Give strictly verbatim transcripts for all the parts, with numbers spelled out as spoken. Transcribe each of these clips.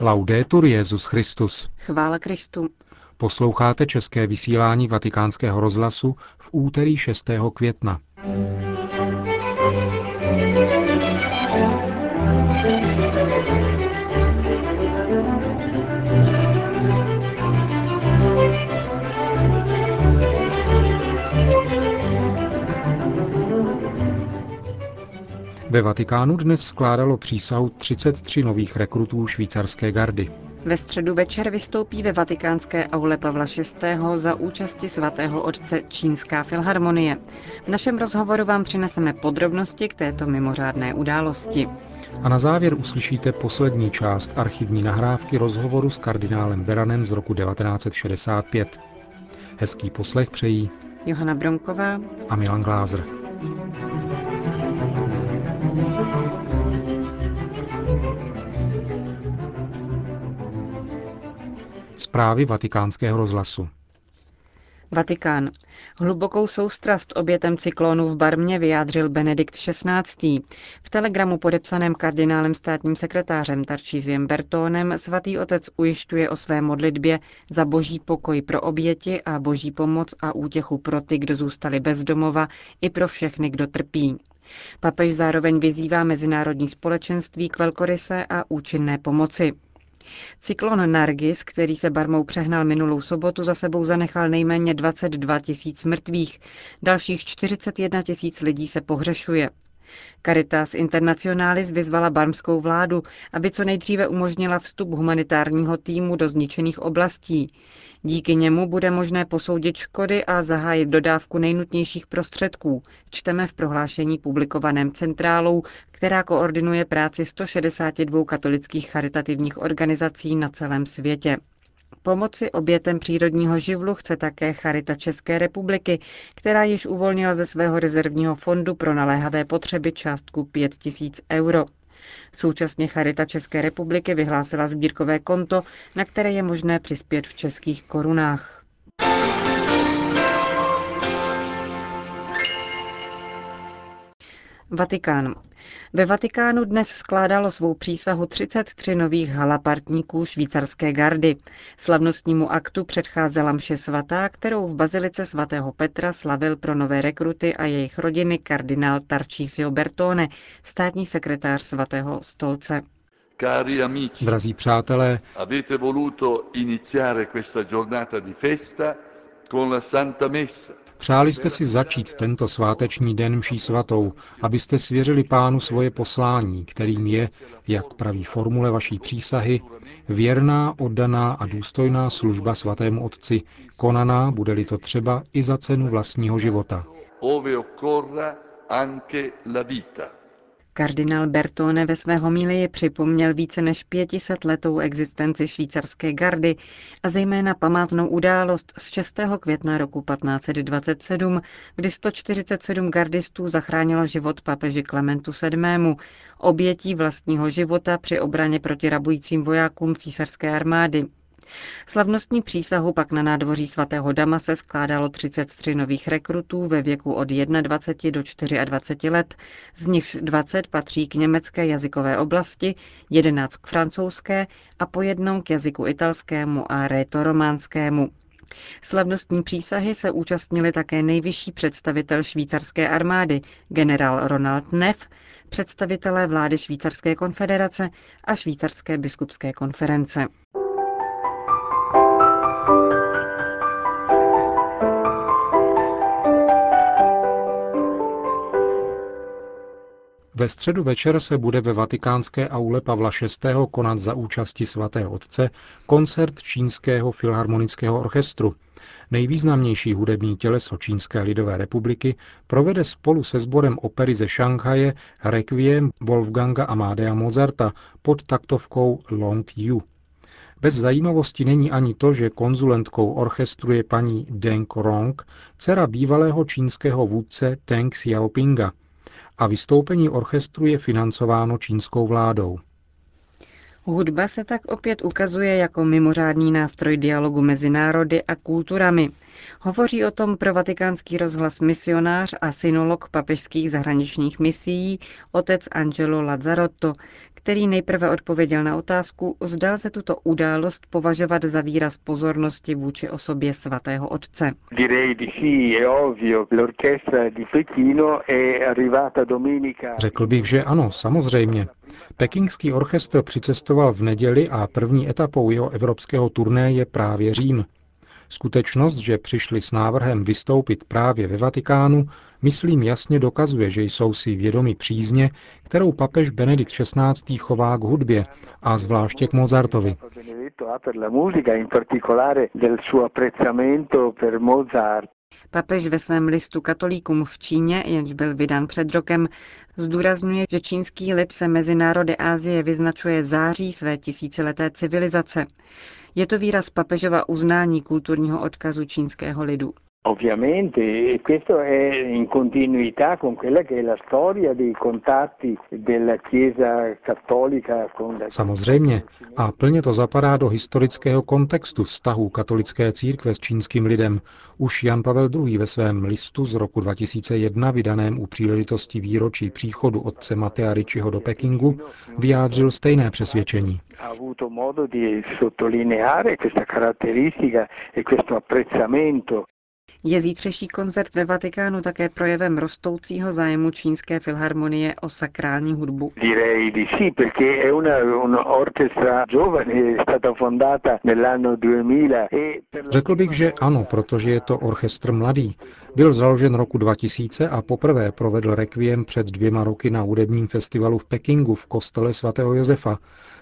Laudetur Jesus Christus. Chvála Kristu. Posloucháte české vysílání Vatikánského rozhlasu v úterý šestého května. Ve Vatikánu dnes skládalo přísahu třicet tři nových rekrutů švýcarské gardy. Ve středu večer vystoupí ve vatikánské aule Pavla šestého za účasti svatého otce Čínská filharmonie. V našem rozhovoru vám přineseme podrobnosti k této mimořádné události. A na závěr uslyšíte poslední část archivní nahrávky rozhovoru s kardinálem Beranem z roku devatenáct set šedesát pět. Hezký poslech přejí Johana Bromková a Milan Glázer. Zprávy Vatikánského rozhlasu. Vatikán. Hlubokou soustrast obětem cyklonu v Barmě vyjádřil Benedikt šestnáctý V telegramu podepsaném kardinálem státním sekretářem Tarcisiem Bertonem svatý otec ujišťuje o své modlitbě za boží pokoj pro oběti a boží pomoc a útěchu pro ty, kdo zůstali bez domova, i pro všechny, kdo trpí. Papež zároveň vyzývá mezinárodní společenství k velkoryse a účinné pomoci. Cyklon Nargis, který se Barmou přehnal minulou sobotu, za sebou zanechal nejméně dvacet dva tisíc mrtvých. Dalších čtyřicet jedna tisíc lidí se pohřešuje. Caritas Internationalis vyzvala barmskou vládu, aby co nejdříve umožnila vstup humanitárního týmu do zničených oblastí. Díky němu bude možné posoudit škody a zahájit dodávku nejnutnějších prostředků, čteme v prohlášení publikovaném centrálou, která koordinuje práci sto šedesát dva katolických charitativních organizací na celém světě. Pomoci obětem přírodního živlu chce také Charita České republiky, která již uvolnila ze svého rezervního fondu pro naléhavé potřeby částku pět tisíc euro. Současně Charita České republiky vyhlásila sbírkové konto, na které je možné přispět v českých korunách. Vatikán. Ve Vatikánu dnes skládalo svou přísahu třicet tři nových halapartníků švýcarské gardy. Slavnostnímu aktu předcházela mše svatá, kterou v bazilice svatého Petra slavil pro nové rekruty a jejich rodiny kardinál Tarcisio Bertone, státní sekretář svatého stolce. Drazí přátelé, avete voluto iniziare questa giornata di festa con la Santa Messa. Přáli jste si začít tento sváteční den mší svatou, abyste svěřili Pánu svoje poslání, kterým je, jak praví formule vaší přísahy, věrná, oddaná a důstojná služba svatému Otci, konaná, bude-li to třeba, i za cenu vlastního života. Kardinál Bertone ve své homílii připomněl více než pětisetletou existenci švýcarské gardy a zejména památnou událost z šestého května roku patnáct set dvacet sedm, kdy sto čtyřicet sedm gardistů zachránilo život papeži Klementu sedmému, obětí vlastního života při obraně proti rabujícím vojákům císařské armády. Slavnostní přísahu pak na nádvoří svatého Dama se skládalo třicet tři nových rekrutů ve věku od dvaceti jedné do dvaceti čtyř let, z nichž dvacet patří k německé jazykové oblasti, jedenáct k francouzské a po jednom k jazyku italskému a rétorománskému. Slavnostní přísahy se účastnili také nejvyšší představitel švýcarské armády, generál Ronald Neff, představitelé vlády Švýcarské konfederace a Švýcarské biskupské konference. Ve středu večer se bude ve vatikánské aule Pavla šestého konat za účasti svatého otce koncert Čínského filharmonického orchestru. Nejvýznamnější hudební těleso Čínské lidové republiky provede spolu se sborem opery ze Šanghaje Requiem Wolfganga Amadea Mozarta pod taktovkou Long Yu. Bez zajímavosti není ani to, že konzulentkou orchestru je paní Deng Rong, dcera bývalého čínského vůdce Teng Xiaopinga, a vystoupení orchestru je financováno čínskou vládou. Hudba se tak opět ukazuje jako mimořádný nástroj dialogu mezi národy a kulturami. Hovoří o tom pro vatikánský rozhlas misionář a synolog papežských zahraničních misií otec Angelo Lazzarotto, který nejprve odpověděl na otázku, zdal se tuto událost považovat za výraz pozornosti vůči osobě svatého otce. Řekl bych, že ano, samozřejmě. Pekingský orchestr přicestoval v neděli a první etapou jeho evropského turné je právě Řím. Skutečnost, že přišli s návrhem vystoupit právě ve Vatikánu, myslím jasně dokazuje, že jsou si vědomi přízně, kterou papež Benedikt šestnáctý chová k hudbě a zvláště k Mozartovi. Papež ve svém listu katolíkům v Číně, jenž byl vydán před rokem, zdůrazňuje, že čínský lid se mezi národy Asie vyznačuje září své tisícileté civilizace. Je to výraz papežova uznání kulturního odkazu čínského lidu. Samozřejmě, a plně to zapadá do historického kontextu vztahů katolické církve s čínským lidem. Už Jan Pavel druhý. Ve svém listu z roku dva tisíce jedna, vydaném u příležitosti výročí příchodu otce Mateja Ričiho do Pekingu, vyjádřil stejné přesvědčení. Je zítřejší koncert ve Vatikánu také projevem rostoucího zájmu čínské filharmonie o sakrální hudbu? Řekl bych, že ano, protože je to orchestr mladý. Byl založen roku dva tisíce a poprvé provedl rekviem před dvěma roky na hudebním festivalu v Pekingu v kostele svatého Josefa,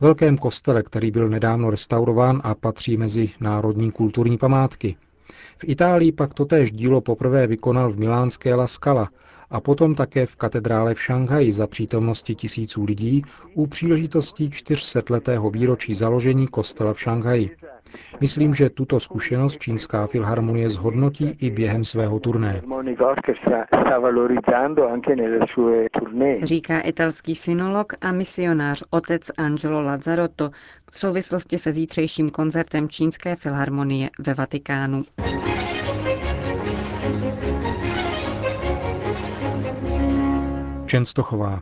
velkém kostele, který byl nedávno restaurován a patří mezi národní kulturní památky. V Itálii pak totéž dílo poprvé vykonal v milánské La Scala a potom také v katedrále v Šanghaji za přítomnosti tisíců lidí u příležitosti čtyřsetletého výročí založení kostela v Šanghaji. Myslím, že tuto zkušenost čínská filharmonie zhodnotí i během svého turné. Říká italský synolog a misionář otec Angelo Lazzarotto v souvislosti se zítřejším koncertem čínské filharmonie ve Vatikánu. Częstochová.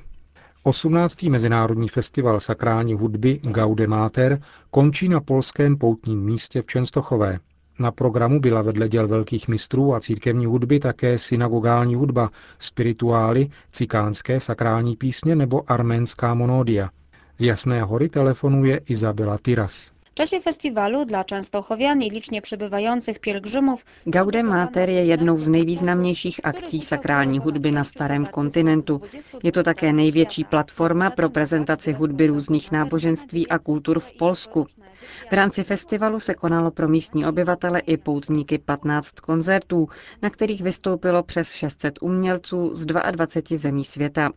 osmnáctý mezinárodní festival sakrální hudby Gaudemater končí na polském poutním místě v Częstochové. Na programu byla vedle děl velkých mistrů a církevní hudby také synagogální hudba, spirituály, cikánské sakrální písně nebo arménská monodia. Z Jasné Hory telefonuje Izabela Tyras. V czasie festiwalu dla częstochowian i licznie przybywających pielgrzymów Gaudemater je jednou z nejvýznamnějších akcí sakrální hudby na starém kontinentu. Je to také největší platforma pro prezentaci hudby různých náboženství a kultur v Polsku. V rámci festivalu se konalo pro místní obyvatele i poutníky patnáct koncertů, na kterých vystoupilo přes šest set umělců z dvaceti dvou zemí světa.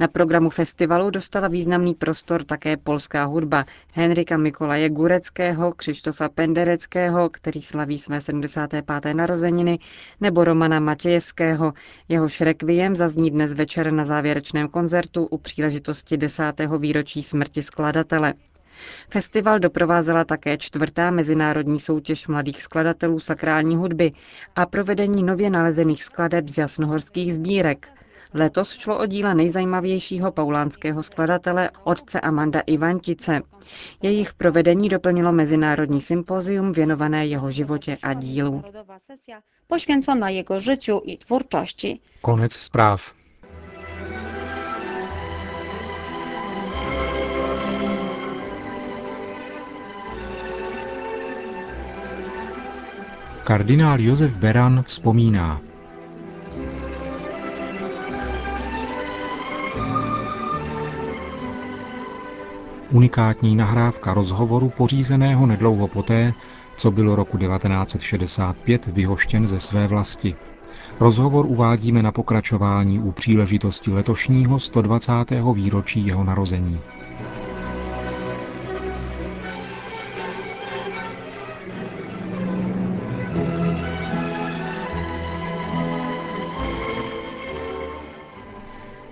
Na programu festivalu dostala významný prostor také polská hudba Henryka Mikolaje Góreckého, Krzysztofa Pendereckého, který slaví své sedmdesáté páté narozeniny, nebo Romana Matějevského. Jehož rekviem zazní dnes večer na závěrečném koncertu u příležitosti desátého výročí smrti skladatele. Festival doprovázela také čtvrtá mezinárodní soutěž mladých skladatelů sakrální hudby a provedení nově nalezených skladeb z jasnohorských sbírek. Letos šlo o díla nejzajímavějšího paulánského skladatele otce Amanda Ivantice. Jejich provedení doplnilo mezinárodní sympozium věnované jeho životě a dílu. Konec zpráv. Kardinál Josef Beran vzpomíná. Unikátní nahrávka rozhovoru pořízeného nedlouho poté, co byl roku devatenáct set šedesát pět vyhoštěn ze své vlasti. Rozhovor uvádíme na pokračování u příležitosti letošního sto dvacátého výročí jeho narození.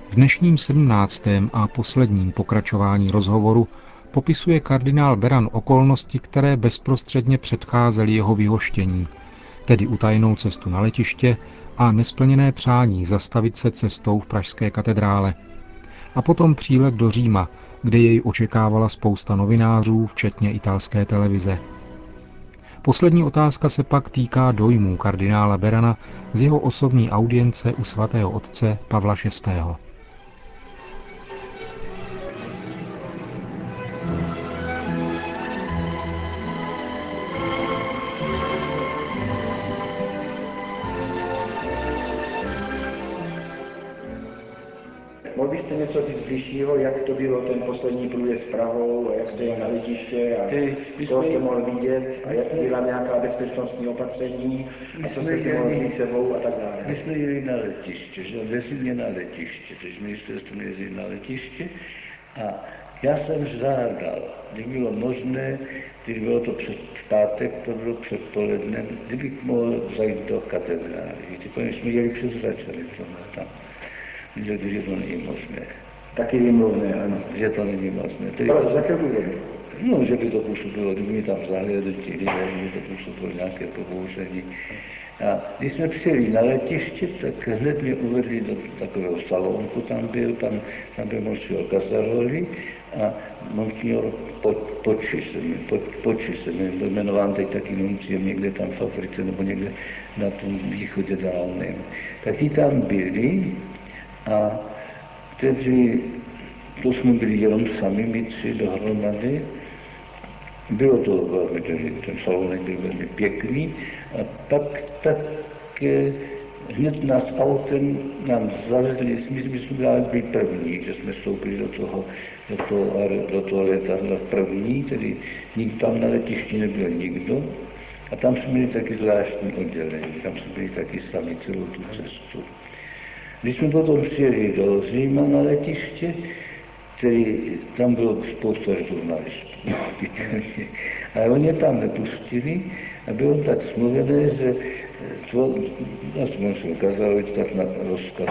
V dnešním sedmnáctém a posledním pokračování rozhovoru popisuje kardinál Beran okolnosti, které bezprostředně předcházely jeho vyhoštění, tedy utajenou cestu na letiště a nesplněné přání zastavit se cestou v pražské katedrále. A potom přílet do Říma, kde jej očekávala spousta novinářů, včetně italské televize. Poslední otázka se pak týká dojmů kardinála Berana z jeho osobní audience u svatého otce Pavla šestého. Něco říct bližšího, jak to bylo ten poslední průjezd s Prahou, jak jste jel na letiště a co jste mohl vidět a jak byla nějaká bezpečnostní opatření a co jste si mohl vzít sebou a tak dále. My jsme jeli na letiště, že vezli mě na letiště, takže ministerstvo mě jeli na letiště a já jsem žádal, kdyby bylo možné, kdyby bylo to před pátek, to bylo předpoledne, kdybych mohl zajít do katedrály, když jsme jeli přes Račary, tam. Řekl, že to není možné. Taky výmluvné, ano. Že to není možné. Ale jaké důvody? No, že by to působilo, kdyby mi tam zahledli ti lidé, že by to působilo nějaké pobouření. A když jsme přijeli na letiště, tak hned mě uvedli do takového salonku, tam byl, tam, tam byl monsignor Casaroli a monsignor Pocci se mě, Pocci se mě, byl jmenován teď taky nunciem někde tam v Africe, nebo někde na tom východě dálném. Tak ti tam byli, a tedy, to jsme byli jenom sami, my tři dohromady. Bylo to velmi, ten salonek byl velmi pěkný. A pak tak eh, hned nás autem nám zavezli, my jsme byli první, že jsme vstoupili do toho, do toho, do toho letadla první, tedy tam na letišti nebyl nikdo. A tam jsme byli taky zvláštní oddělení, tam jsme byli taky sami celou tu cestu. Když jsme potom přijeli do Říma na letiště, který tam bylo spousta žurnalistů, ale oni je tam nepustili a bylo tak smluvené, že to, aspoň jsem ukázal, že tak na rozkaz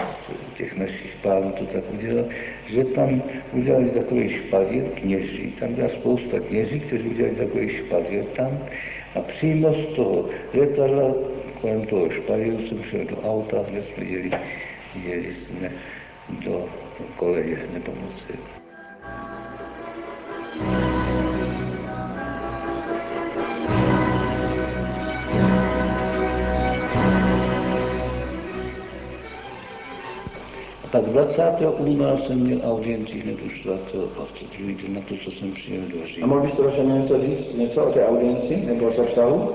těch našich pánů to tak udělal, že tam udělali takový špalier kněží, tam byla spousta kněží, kteří udělali takový špalier tam a přímo z toho letadla kolem toho špalieru jsem šel do auta, kde jsme jeli. Jeli jsme do koleje nepomoci. A tak dvacátého února jsem měl audienci hned už dvacátého pátého Víte na to, co jsem přijel do Říma. A mohl byste vaše něco říct, něco o té audienci, nebo o vztahu,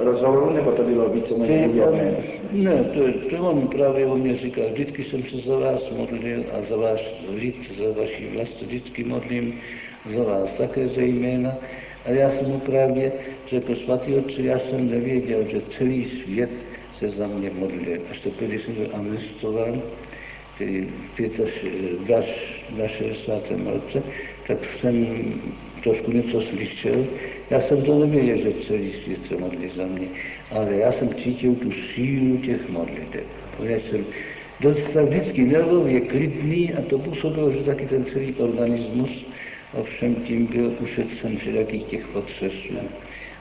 rozhovoru, nebo to bylo víceméně udělané? Ne, to, to on právě o mě říkal, vždycky jsem se za vás modlil a za vás lid, za vaši vlast, vždycky modlím za vás také zejména. A já jsem mu právě řekl, svatý otče, já jsem nevěděl, že celý svět se za mě modlil. Až to když jsem byl amnestován, tedy v šedesátém roce, tak jsem trošku něco slyšel. Já jsem to nevěděl, že celý svět se modlí za mě, ale já jsem cítil tu sílu těch modliteb. Já jsem dostal vždycky nervově klidný a to působilo, že taky ten celý organismus, ovšem tím byl ušetřen všelakých těch potřesů.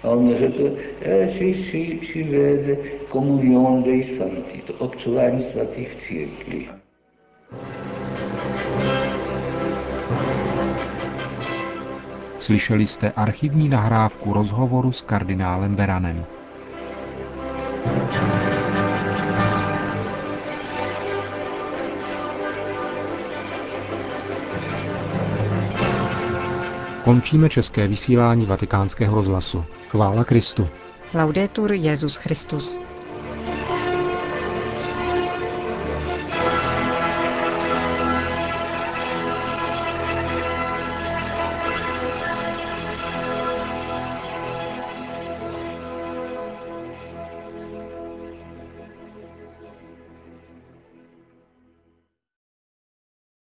A on mi řekl, e, si, si, si vede komunion dei santi, to obcování svatých v církvi. Slyšeli jste archivní nahrávku rozhovoru s kardinálem Beranem. Končíme české vysílání Vatikánského rozhlasu. Chvála Kristu. Laudetur Jesus Christus.